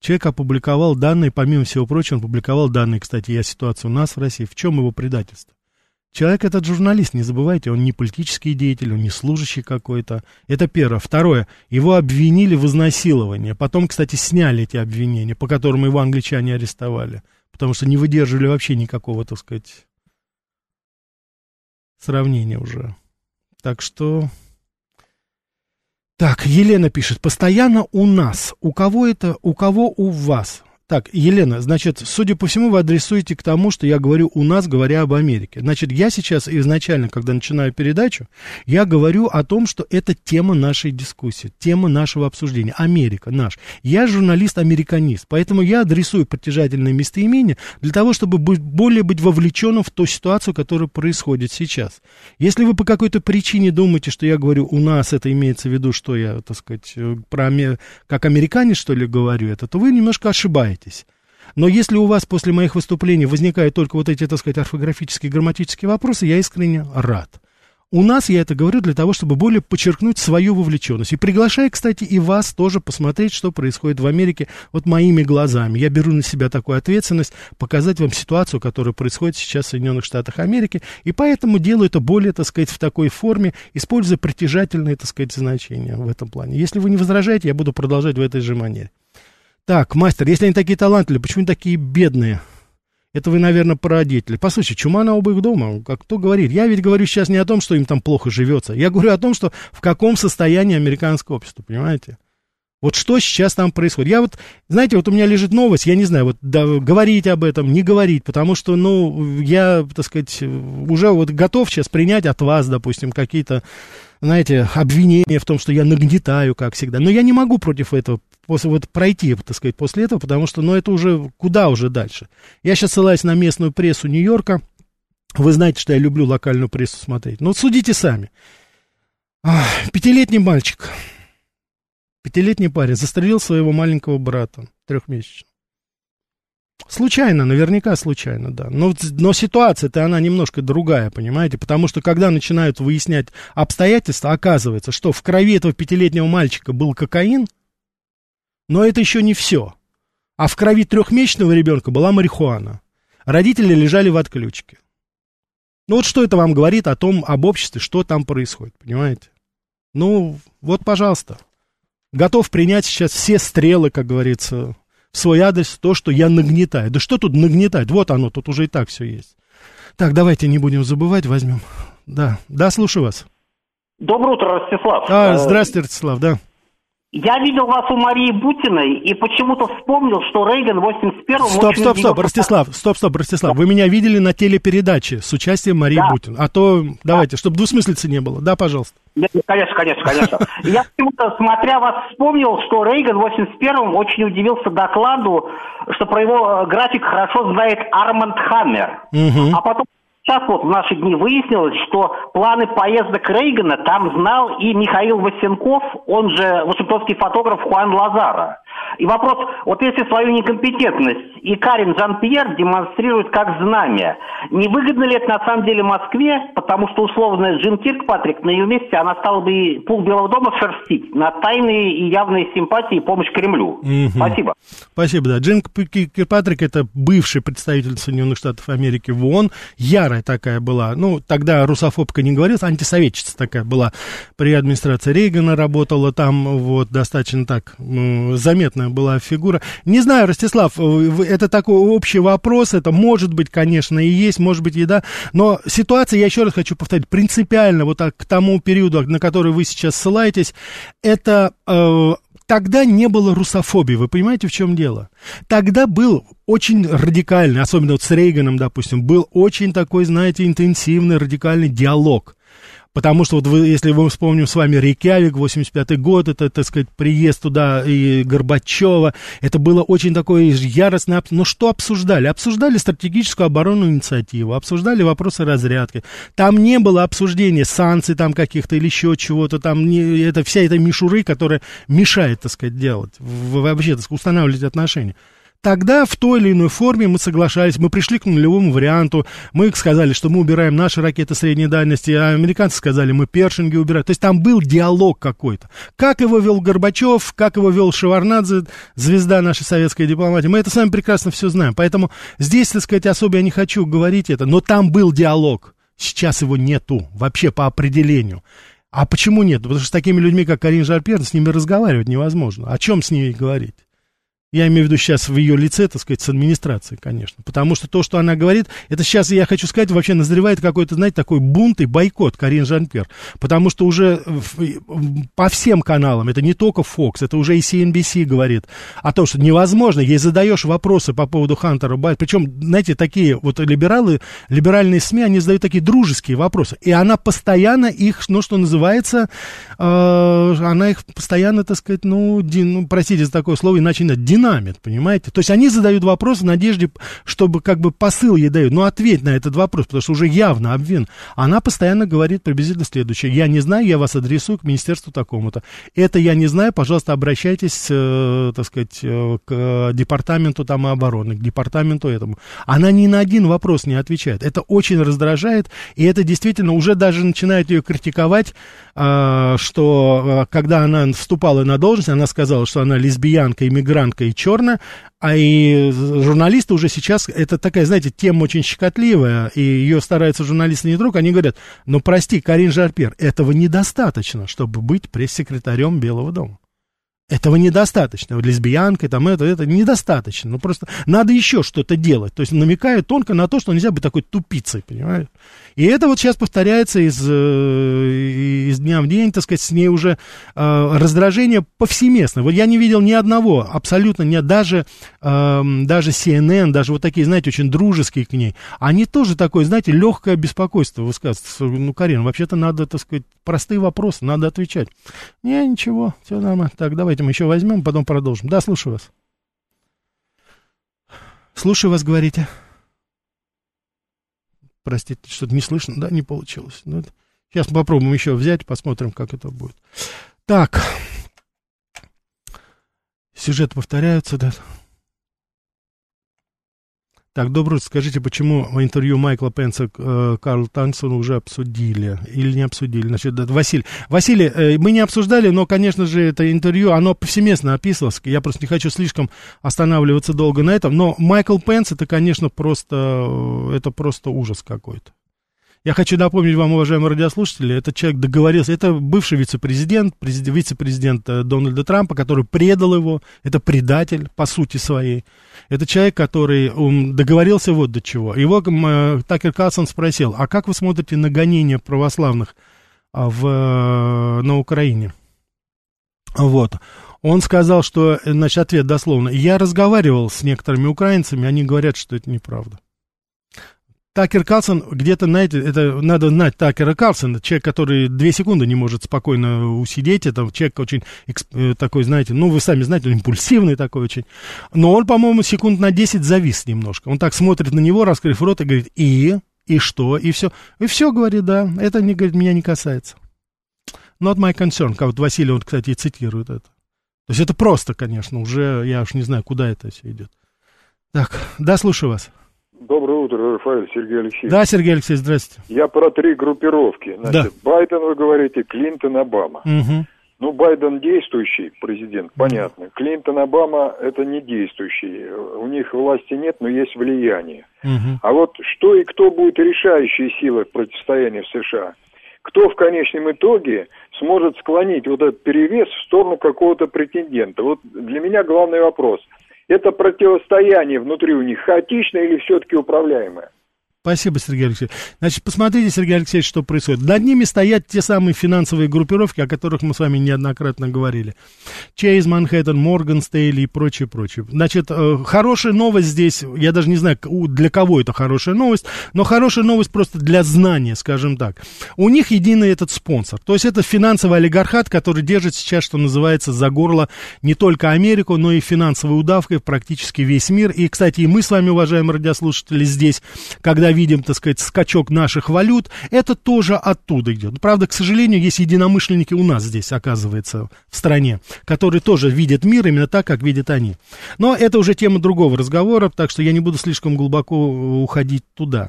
Человек опубликовал данные, помимо всего прочего, он публиковал данные, кстати, я ситуацию у нас в России. В чем его предательство? Человек этот журналист, не забывайте, он не политический деятель, он не служащий какой-то. Это первое. Второе, его обвинили в изнасиловании. Потом, кстати, сняли эти обвинения, по которым его англичане арестовали. Потому что не выдерживали вообще никакого, так сказать, сравнения уже. Так что... Так, Елена пишет: постоянно у нас. У кого это? У кого у вас? Так, Елена, значит, судя по всему, вы адресуете к тому, что я говорю «у нас», говоря об Америке. Значит, я сейчас изначально, когда начинаю передачу, я говорю о том, что это тема нашей дискуссии, тема нашего обсуждения. Америка, наш. Я журналист-американист, поэтому я адресую притяжательные местоимения для того, чтобы более быть вовлеченным в ту ситуацию, которая происходит сейчас. Если вы по какой-то причине думаете, что я говорю «у нас», это имеется в виду, что я, так сказать, как американец, что ли, говорю это, то вы немножко ошибаетесь. Но если у вас после моих выступлений возникают только вот эти, так сказать, орфографические, грамматические вопросы, я искренне рад. У нас я это говорю для того, чтобы более подчеркнуть свою вовлеченность. И приглашаю, кстати, и вас тоже посмотреть, что происходит в Америке вот моими глазами. Я беру на себя такую ответственность показать вам ситуацию, которая происходит сейчас в Соединенных Штатах Америки. И поэтому делаю это более, так сказать, в такой форме, используя притяжательные, так сказать, значения в этом плане. Если вы не возражаете, я буду продолжать в этой же манере. Так, мастер, если они такие талантливые, почему они такие бедные? Это вы, наверное, про родителей. Послушайте, чума на оба их дома, как кто говорит. Я ведь говорю сейчас не о том, что им там плохо живется. Я говорю о том, что в каком состоянии американское общество, понимаете? Вот что сейчас там происходит. Я вот, знаете, вот у меня лежит новость, я не знаю, вот да, говорить об этом, не говорить, потому что, ну, я, так сказать, уже вот готов сейчас принять от вас, допустим, какие-то, знаете, обвинения в том, что я нагнетаю, как всегда. Но я не могу против этого пройти, так сказать, после этого, потому что, ну, это уже куда уже дальше. Я сейчас ссылаюсь на местную прессу Нью-Йорка. Вы знаете, что я люблю локальную прессу смотреть. Ну, вот судите сами. 5-летний мальчик Пятилетний парень застрелил своего маленького брата, трехмесячного. Случайно, наверняка случайно, да. Но ситуация-то она немножко другая, понимаете? Потому что, когда начинают выяснять обстоятельства, оказывается, что в крови этого пятилетнего мальчика был кокаин, но это еще не все. А в крови трехмесячного ребенка была марихуана. Родители лежали в отключке. Ну вот что это вам говорит о том, об обществе, что там происходит, понимаете? Ну, вот, пожалуйста. Готов принять сейчас все стрелы, как говорится, в свой адрес, то, что я нагнетаю. Да что тут нагнетать? Вот оно, тут уже и так все есть. Так, давайте не будем забывать, возьмем. Да, да, слушаю вас. Доброе утро, Ростислав. Здравствуйте, Ростислав, да. Я видел вас у Марии Бутиной и почему-то вспомнил, что Рейган в 81-м... Стоп, Ростислав, да. Вы меня видели на телепередаче с участием Марии Бутиной. А то, давайте, чтобы двусмыслицы не было. Да, пожалуйста. Конечно. Я почему-то, смотря вас, вспомнил, что Рейган в 81-м очень удивился докладу, что про его график хорошо знает Арманд Хаммер. Угу. А потом... Сейчас вот в наши дни выяснилось, что планы поездок Рейгана там знал и Михаил Васенков, он же вашингтонский фотограф Хуан Лазара. И вопрос, вот если свою некомпетентность и Карин Жан-Пьер демонстрирует как знамя, не выгодно ли это на самом деле Москве, потому что условно Джин Киркпатрик на ее месте, она стала бы пол Белого дома шерстить на тайные и явные симпатии и помощь Кремлю. Угу. Спасибо. Спасибо, да. Джин Киркпатрик — это бывший представитель Соединенных Штатов Америки в ООН, ярая такая была, ну, тогда русофобка не говорилась, антисоветчица такая была, при администрации Рейгана работала там, вот, достаточно так заметно была фигура. Не знаю, Ростислав, это такой общий вопрос, это может быть, конечно, и есть, может быть, и да, но ситуация, я еще раз хочу повторить, принципиально вот так, к тому периоду, на который вы сейчас ссылаетесь, это тогда не было русофобии, вы понимаете, в чем дело? Тогда был очень радикальный, особенно вот с Рейганом, допустим, был очень такой, знаете, интенсивный, радикальный диалог. Потому что, вот вы, если мы вспомним с вами Рейкьявик, 85-й год, это, так сказать, приезд туда и Горбачева, это было очень такое яростное... Но что обсуждали? Обсуждали стратегическую оборонную инициативу, обсуждали вопросы разрядки. Там не было обсуждения санкций там каких-то или еще чего-то, там не, это вся эта мишуры, которая мешает, так сказать, делать, вообще, так сказать, устанавливать отношения. Тогда в той или иной форме мы соглашались, мы пришли к нулевому варианту, мы сказали, что мы убираем наши ракеты средней дальности, а американцы сказали, мы першинги убираем. То есть там был диалог какой-то. Как его вел Горбачев, как его вел Шеварднадзе, звезда нашей советской дипломатии, мы это сами прекрасно все знаем. Поэтому здесь, так сказать, особо я не хочу говорить это, но там был диалог. Сейчас его нету вообще по определению. А почему нет? Потому что с такими людьми, как Карин Жан-Пьер, с ними разговаривать невозможно. О чем с ними говорить? Я имею в виду сейчас в ее лице, так сказать, с администрацией, конечно. Потому что то, что она говорит, это сейчас, я хочу сказать, вообще назревает какой-то, знаете, такой бунт и бойкот Карин Жан-Пьер. Потому что уже по всем каналам, это не только Fox, это уже и CNBC говорит о том, что невозможно, ей задаешь вопросы по поводу Хантера Байдена. Причем, знаете, такие вот либералы, либеральные СМИ, они задают такие дружеские вопросы. И она постоянно их, ну, что называется, она их постоянно, так сказать, ну, простите за такое слово, иначе нет, динамит, понимаете? То есть они задают вопрос в надежде, чтобы как бы посыл ей дают. Но ответь на этот вопрос, потому что уже явно обвин. Она постоянно говорит приблизительно следующее. Я не знаю, я вас адресую к министерству такому-то. Это я не знаю, пожалуйста, обращайтесь, так сказать, к департаменту там обороны, к департаменту этому. Она ни на один вопрос не отвечает. Это очень раздражает, и это действительно уже даже начинает ее критиковать, что когда она вступала на должность, она сказала, что она лесбиянка, иммигрантка и черная, а и журналисты уже сейчас, это такая, знаете, тема очень щекотливая, и ее стараются журналисты не трогать, они говорят, ну, прости, Карин Жан-Пьер, этого недостаточно, чтобы быть пресс-секретарем Белого дома. Этого недостаточно, лесбиянка, там это недостаточно, ну, просто надо еще что-то делать, то есть намекают тонко на то, что нельзя быть такой тупицей, понимаешь? И это вот сейчас повторяется из дня в день, так сказать, с ней уже раздражение повсеместно. Вот я не видел ни одного, абсолютно, нет, даже CNN, даже вот такие, знаете, очень дружеские к ней, они тоже такое, знаете, легкое беспокойство высказывается. Ну, Карин, вообще-то надо, так сказать, простые вопросы, надо отвечать. Не, ничего, все нормально. Так, давайте мы еще возьмем, потом продолжим. Да, слушаю вас. Слушаю вас, говорите. Простите, что-то не слышно, да, не получилось. Ну, это... Сейчас мы попробуем еще взять, посмотрим, как это будет. Так, Сюжеты повторяются, да. Так, добрый, скажите, почему интервью Майкла Пенса Карл Тансона уже обсудили или не обсудили? Значит, да, Василий, мы не обсуждали, но, конечно же, это интервью, оно повсеместно описывалось. Я просто не хочу слишком останавливаться долго на этом. Но Майкл Пенс, это, конечно, просто ужас какой-то. Я хочу напомнить вам, уважаемые радиослушатели, этот человек договорился, это бывший вице-президент Дональда Трампа, который предал его, это предатель по сути своей, это человек, который договорился вот до чего. Его Такер Карлсон спросил, а как вы смотрите на гонения православных на Украине? Вот. Он сказал, что, значит, ответ дословно, я разговаривал с некоторыми украинцами, они говорят, что это неправда. Такер Карлсон где-то, знаете, это надо знать Такера Карлсона, человек, который 2 секунды не может спокойно усидеть, это человек очень такой, знаете, ну, вы сами знаете, он импульсивный такой очень, но он, по-моему, секунд на 10 завис немножко, он так смотрит на него, раскрыв рот, и говорит, и что, и все, говорит, да, это, говорит, меня не касается. Not my concern, как вот Василий, он, кстати, и цитирует это. То есть это просто, конечно, уже, я уж не знаю, куда это все идет. Так, да, слушаю вас. Доброе утро, Рафаэль, Сергей Алексеевич. Да, Сергей Алексеевич, здравствуйте. Я про 3 группировки. Значит, да. Байден, вы говорите, Клинтон, Обама. Угу. Ну, Байден действующий президент, понятно. Угу. Клинтон, Обама это не действующий. У них власти нет, но есть влияние. Угу. А вот что и кто будет решающей силой противостояния в США? Кто в конечном итоге сможет склонить вот этот перевес в сторону какого-то претендента? Вот для меня главный вопрос. Это противостояние внутри у них хаотичное или все-таки управляемое? Спасибо, Сергей Алексеевич. Значит, посмотрите, Сергей Алексеевич, что происходит. Над ними стоят те самые финансовые группировки, о которых мы с вами неоднократно говорили. Чейз, Манхэттен, Морган, Стейли и прочее, прочее. Значит, хорошая новость здесь, я даже не знаю, для кого это хорошая новость, но хорошая новость просто для знания, скажем так. У них единый этот спонсор. То есть это финансовый олигархат, который держит сейчас, что называется, за горло не только Америку, но и финансовой удавкой практически весь мир. И, кстати, и мы с вами, уважаемые радиослушатели, здесь, когда видим, так сказать, скачок наших валют, это тоже оттуда идет. Правда, к сожалению, есть единомышленники у нас здесь, оказывается, в стране, которые тоже видят мир именно так, как видят они. Но это уже тема другого разговора, так что я не буду слишком глубоко уходить туда.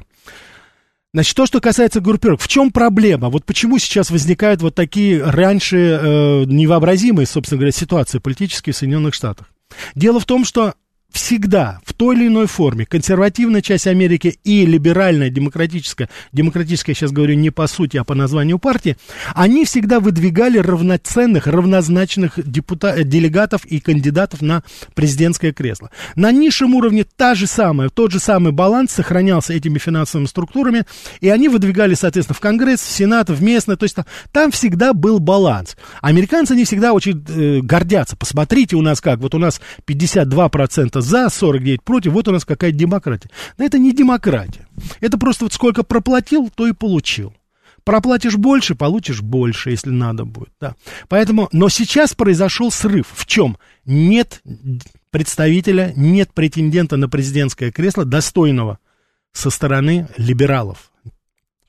Значит, то, что касается группировок, в чем проблема? Вот почему сейчас возникают вот такие раньше невообразимые, собственно говоря, ситуации политические в Соединенных Штатах? Дело в том, что всегда в той или иной форме консервативная часть Америки и либеральная, демократическая, сейчас говорю не по сути, а по названию партии, они всегда выдвигали равноценных, равнозначных делегатов и кандидатов на президентское кресло. На низшем уровне тот же самый баланс сохранялся этими финансовыми структурами, и они выдвигали, соответственно, в Конгресс, в Сенат, в местное, то есть там всегда был баланс. Американцы не всегда очень гордятся. Посмотрите у нас как, вот у нас 52% за, 49 против, вот у нас какая демократия. Но это не демократия. Это просто вот сколько проплатил, то и получил. Проплатишь больше, получишь больше, если надо будет. Да. Поэтому, но сейчас произошел срыв. В чем? Нет представителя, нет претендента на президентское кресло достойного со стороны либералов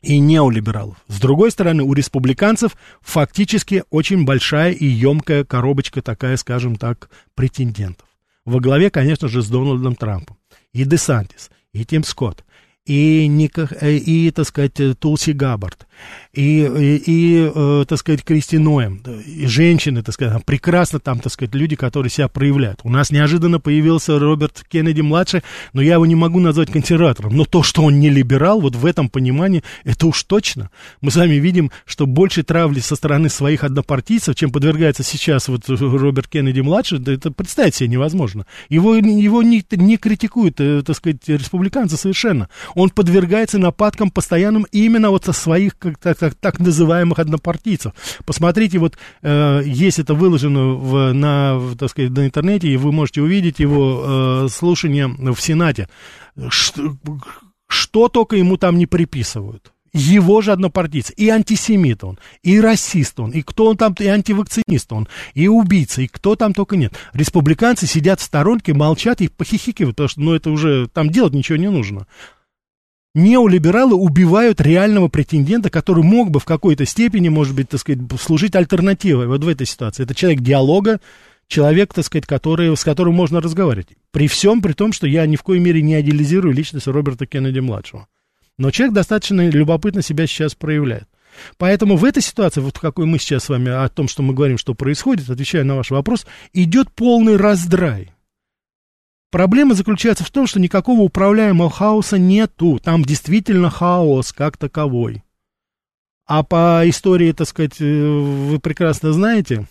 и неолибералов. С другой стороны, у республиканцев фактически очень большая и емкая коробочка такая, скажем так, претендентов. Во главе, конечно же, с Дональдом Трампом, и Десантис, и Тим Скотт, и так сказать, Тулси Габбард, и так сказать, Кристи Ноэм, и женщины, так сказать, прекрасно там, так сказать, люди, которые себя проявляют. У нас неожиданно появился Роберт Кеннеди-младший, но я его не могу назвать консерватором, но то, что он не либерал, вот в этом понимании, это уж точно. Мы с вами видим, что больше травли со стороны своих однопартийцев, чем подвергается сейчас вот Роберт Кеннеди-младший, это представить себе невозможно. Его не критикуют, так сказать, республиканцы совершенно. Он подвергается нападкам постоянным именно вот со своих так называемых однопартийцев. Посмотрите, вот есть это выложено так сказать, на интернете, и вы можете увидеть его слушание в Сенате. Что только ему там не приписывают. Его же однопартийцы. И антисемит он, и расист он, и кто он там, и антивакцинист он, и убийца, и кто там только нет. Республиканцы сидят в сторонке, молчат и похихикивают, потому что, ну, это уже, там делать ничего не нужно. Неолибералы убивают реального претендента, который мог бы в какой-то степени, может быть, так сказать, служить альтернативой вот в этой ситуации. Это человек диалога, человек, так сказать, с которым можно разговаривать. При всем, при том, что я ни в коей мере не идеализирую личность Роберта Кеннеди-младшего. Но человек достаточно любопытно себя сейчас проявляет. Поэтому в этой ситуации, вот в какой мы сейчас с вами, о том, что мы говорим, что происходит, отвечая на ваш вопрос, идет полный раздрай. Проблема заключается в том, что никакого управляемого хаоса нету. Там действительно хаос как таковой. А по истории, так сказать, вы прекрасно знаете,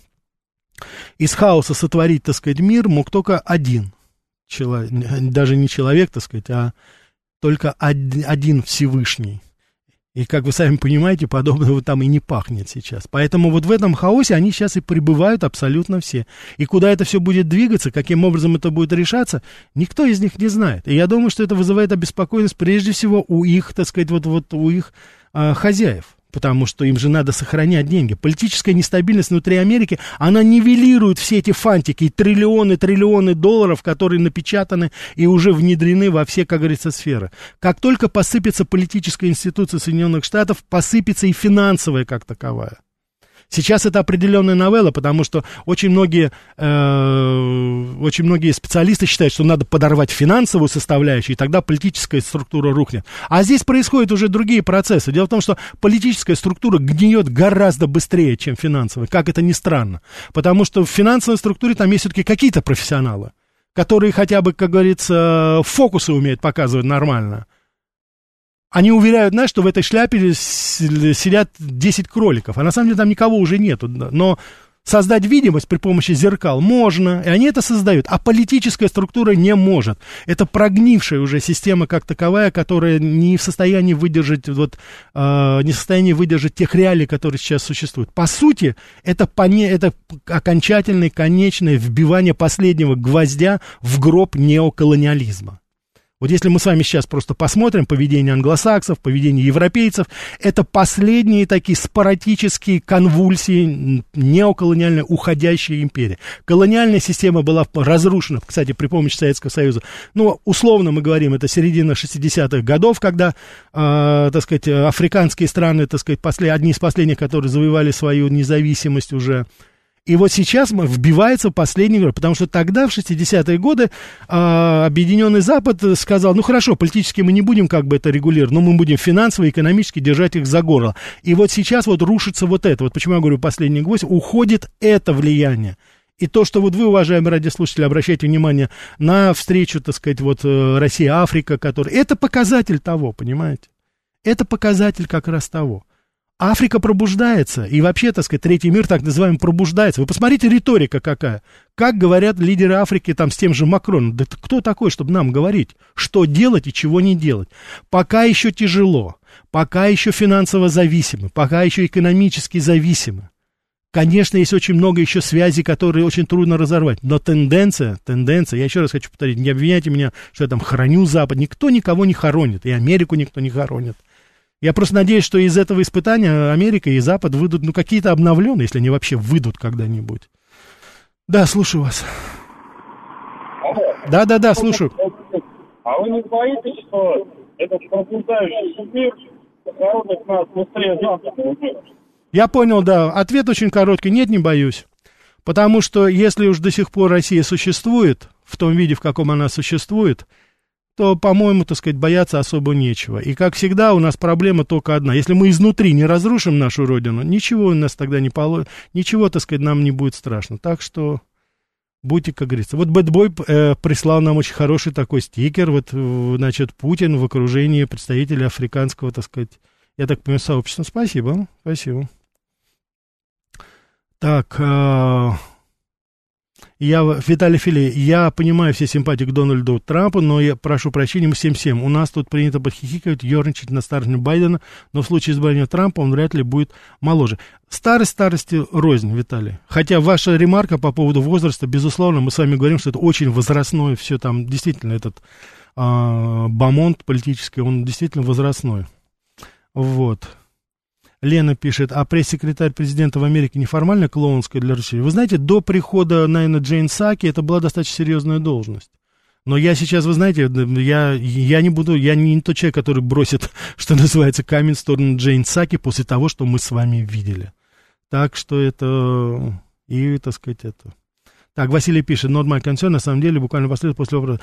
из хаоса сотворить, так сказать, мир мог только один человек, даже не человек, так сказать, а только один Всевышний. И, как вы сами понимаете, подобного там и не пахнет сейчас. Поэтому вот в этом хаосе они сейчас и пребывают абсолютно все. И куда это все будет двигаться, каким образом это будет решаться, никто из них не знает. И я думаю, что это вызывает обеспокоенность прежде всего у их, так сказать, вот у их хозяев. Потому что им же надо сохранять деньги. Политическая нестабильность внутри Америки, она нивелирует все эти фантики и триллионы долларов, которые напечатаны и уже внедрены во все, как говорится, сферы. Как только посыпется политическая институция Соединенных Штатов, посыпется и финансовая как таковая. Сейчас это определенная новелла, потому что очень многие специалисты считают, что надо подорвать финансовую составляющую, и тогда политическая структура рухнет. А здесь происходят уже другие процессы. Дело в том, что политическая структура гниет гораздо быстрее, чем финансовая, как это ни странно. Потому что в финансовой структуре там есть все-таки какие-то профессионалы, которые хотя бы, как говорится, фокусы умеют показывать нормально. Они уверяют нас, что в этой шляпе сидят 10 кроликов, а на самом деле там никого уже нету. Но создать видимость при помощи зеркал можно, и они это создают, а политическая структура не может. Это прогнившая уже система как таковая, которая не в состоянии выдержать, тех реалий, которые сейчас существуют. По сути, это окончательное, конечное вбивание последнего гвоздя в гроб неоколониализма. Вот если мы с вами сейчас просто посмотрим поведение англосаксов, поведение европейцев, это последние такие споратические конвульсии неоколониальной уходящей империи. Колониальная система была разрушена, кстати, при помощи Советского Союза. Ну, условно мы говорим, это середина 60-х годов, когда, африканские страны, одни из последних, которые завоевали свою независимость уже. И вот сейчас вбивается последний год, потому что тогда, в 60-е годы, Объединенный Запад сказал, ну хорошо, политически мы не будем как бы это регулировать, но мы будем финансово и экономически держать их за горло. И вот сейчас вот рушится вот это, вот почему я говорю последний гвоздь, уходит это влияние. И то, что вот вы, уважаемые радиослушатели, обращайте внимание на встречу, Россия-Африка, это показатель того, понимаете? Это показатель как раз того. Африка пробуждается, и вообще, третий мир, так называемый, пробуждается. Вы посмотрите, риторика какая. Как говорят лидеры Африки там с тем же Макроном. Да кто такой, чтобы нам говорить, что делать и чего не делать? Пока еще тяжело, пока еще финансово зависимы, пока еще экономически зависимы. Конечно, есть очень много еще связей, которые очень трудно разорвать. Но тенденция, я еще раз хочу повторить, не обвиняйте меня, что я там храню Запад. Никто никого не хоронит, и Америку никто не хоронит. Я просто надеюсь, что из этого испытания Америка и Запад выйдут, какие-то обновленные, если они вообще выйдут когда-нибудь. Да, слушаю вас. Да, слушаю. А вы не боитесь, что этот пробуждающийся мир коронит нас быстрее западного мира? Я понял, да. Ответ очень короткий. Нет, не боюсь. Потому что если уж до сих пор Россия существует, в том виде, в каком она существует, то, по-моему, бояться особо нечего. И, как всегда, у нас проблема только одна. Если мы изнутри не разрушим нашу родину, ничего у нас тогда не получится, ничего, нам не будет страшно. Так что будьте, как говорится. Вот Бэтбой прислал нам очень хороший такой стикер. Вот, Путин в окружении представителей африканского, я так понимаю, сообщества. Спасибо. Так... Виталий Филе, я понимаю все симпатии к Дональду Трампу, но я прошу прощения, мы всем. У нас тут принято подхихикать, ерничать на старшину Байдена, но в случае избрания Трампа он вряд ли будет моложе. Старости рознь, Виталий. Хотя ваша ремарка по поводу возраста, безусловно, мы с вами говорим, что это очень возрастное все там, действительно, этот бомонд политический, он действительно возрастной. Вот. Лена пишет, а пресс-секретарь президента в Америке неформально клоунская для России? Вы знаете, до прихода, наверное, Джейн Саки это была достаточно серьезная должность. Но я сейчас, вы знаете, я не тот человек, который бросит, что называется, камень в сторону Джейн Саки после того, что мы с вами видели. Так что это, Так, Василий пишет, not my concern, на самом деле, буквально последовательно после вопроса.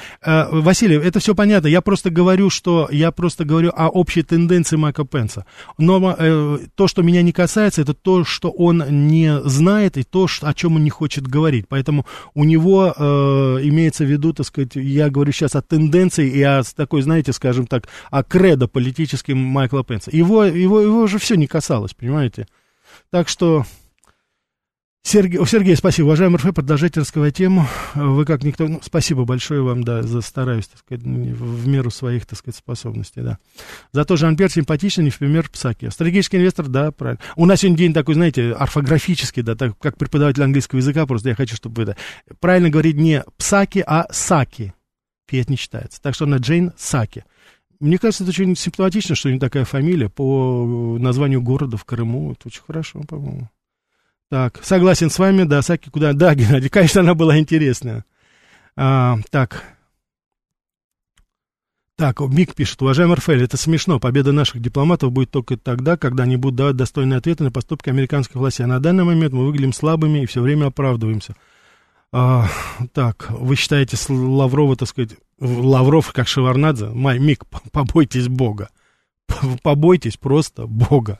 Василий, это все понятно, я просто говорю о общей тенденции Майка Пенса. Но то, что меня не касается, это то, что он не знает, и то, о чем он не хочет говорить. Поэтому у него имеется в виду, так сказать, я говорю сейчас о тенденции и о такой, знаете, скажем так, о кредо политическом Майкла Пенса. Его же все не касалось, понимаете? Так что... Сергей, спасибо. Уважаемый РФ, продолжайте раскрывать тему. Вы как никто... Ну, спасибо большое вам, да, стараюсь, так сказать, в меру своих, так сказать, способностей, да. Зато Жан-Пьер симпатичный, не в пример Псаки. Стратегический инвестор, да, правильно. У нас сегодня день такой, знаете, орфографический, да, так как преподаватель английского языка, просто я хочу, чтобы вы... Да, правильно говорить не Псаки, а Саки. Фиат не читается. Так что она Джейн Саки. Мне кажется, это очень симптоматично, что у нее такая фамилия по названию города в Крыму. Это очень хорошо, по-моему. Так, согласен с вами, да, Саки куда... Да, Геннадий, конечно, она была интересная. Так, Мик пишет, уважаемый Рафаэль, это смешно, победа наших дипломатов будет только тогда, когда они будут давать достойные ответы на поступки американской власти, а на данный момент мы выглядим слабыми и все время оправдываемся. Так, вы считаете Лаврова, так сказать, Лавров как Шеварднадзе? Мик, побойтесь Бога, побойтесь просто Бога.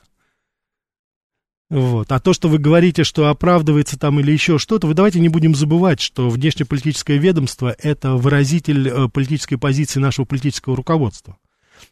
Вот. А то, что вы говорите, что оправдывается там или еще что-то, вы давайте не будем забывать, что внешнеполитическое ведомство – это выразитель политической позиции нашего политического руководства.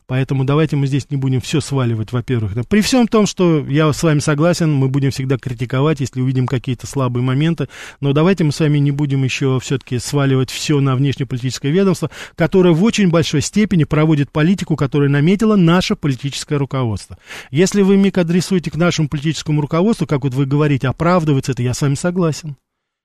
Поэтому давайте мы здесь не будем все сваливать, во-первых. При всем том, что я с вами согласен, мы будем всегда критиковать, если увидим какие-то слабые моменты, но давайте мы с вами не будем еще все-таки сваливать все на внешнеполитическое ведомство, которое в очень большой степени проводит политику, которую наметило наше политическое руководство. Если вы, Мик, адресуете к нашему политическому руководству, как вот вы говорите, оправдывается это, я с вами согласен.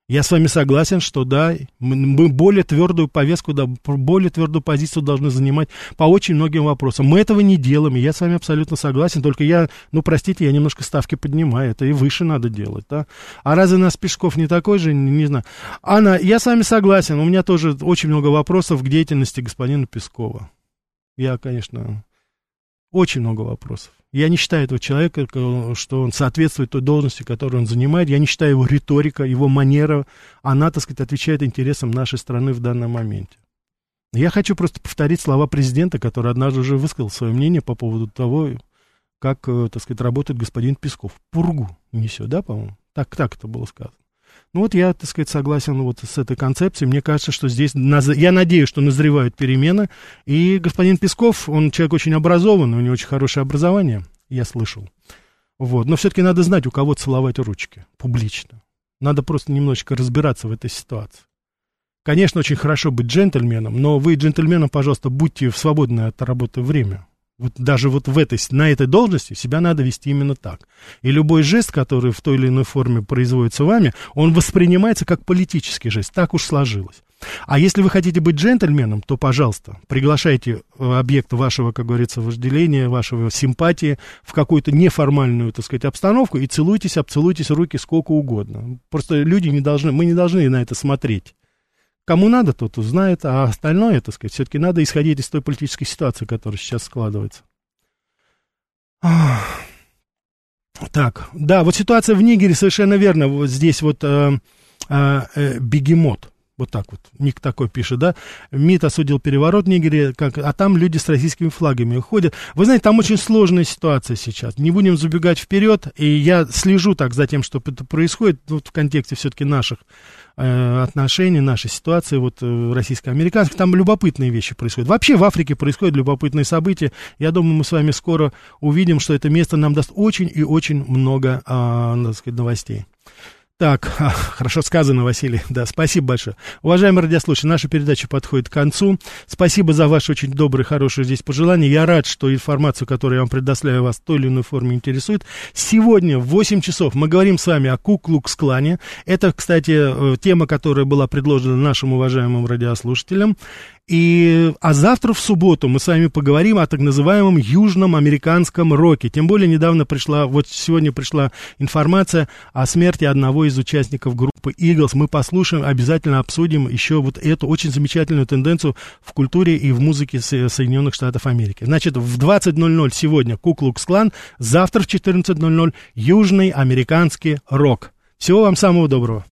Я с вами согласен, что да, мы более твердую повестку, да, более твердую позицию должны занимать по очень многим вопросам. Мы этого не делаем, и я с вами абсолютно согласен, только я, ну, простите, я немножко ставки поднимаю, это и выше надо делать, да. А разве нас Пешков не такой же, не знаю. Анна, я с вами согласен, у меня тоже очень много вопросов к деятельности господина Пескова. Я, конечно, очень много вопросов. Я не считаю этого человека, что он соответствует той должности, которую он занимает. Я не считаю его риторика, его манера. Она, так сказать, отвечает интересам нашей страны в данном моменте. Я хочу просто повторить слова президента, который однажды уже высказал свое мнение по поводу того, как, так сказать, работает господин Песков. Пургу несет, да, по-моему? Так это было сказано. Ну вот я, так сказать, согласен вот с этой концепцией. Мне кажется, что здесь, я надеюсь, что назревают перемены. И господин Песков, он человек очень образованный, у него очень хорошее образование, я слышал. Вот. Но все-таки надо знать, у кого целовать ручки публично. Надо просто немножечко разбираться в этой ситуации. Конечно, очень хорошо быть джентльменом, но вы джентльменом, пожалуйста, будьте в свободное от работы время. Вот даже вот на этой должности себя надо вести именно так. И любой жест, который в той или иной форме производится вами, он воспринимается как политический жест. Так уж сложилось. А если вы хотите быть джентльменом, то, пожалуйста, приглашайте объект вашего, как говорится, вожделения, вашего симпатии в какую-то неформальную, так сказать, обстановку и целуйтесь, обцелуйтесь руки сколько угодно. Просто люди не должны, мы не должны на это смотреть. Кому надо, тот узнает, а остальное, так сказать, все-таки надо исходить из той политической ситуации, которая сейчас складывается. Так, да, вот ситуация в Нигере совершенно верно. Вот здесь вот бегемот, вот так вот, Ник такой пишет, да. МИД осудил переворот в Нигере, а там люди с российскими флагами ходят. Вы знаете, там очень сложная ситуация сейчас. Не будем забегать вперед, и я слежу так за тем, что происходит вот в контексте все-таки наших отношений, нашей ситуации вот, российско-американских, там любопытные вещи происходят. Вообще в Африке происходят любопытные события. Я думаю, мы с вами скоро увидим, что это место нам даст очень и очень много, так сказать, новостей. Так, хорошо сказано, Василий, да, спасибо большое. Уважаемые радиослушатели, наша передача подходит к концу. Спасибо за ваши очень добрые, хорошие здесь пожелания. Я рад, что информацию, которую я вам предоставляю, вас в той или иной форме интересует. Сегодня в 8 часов мы говорим с вами о Ку-клукс-клане. Это, кстати, тема, которая была предложена нашим уважаемым радиослушателям. А завтра в субботу мы с вами поговорим о так называемом южном американском роке. Тем более недавно сегодня пришла информация о смерти одного из участников группы Eagles. Мы послушаем, обязательно обсудим еще вот эту очень замечательную тенденцию в культуре и в музыке Соединенных Штатов Америки. Значит, в 20:00 сегодня Ку-клукс-клан, завтра в 14:00 южный американский рок. Всего вам самого доброго.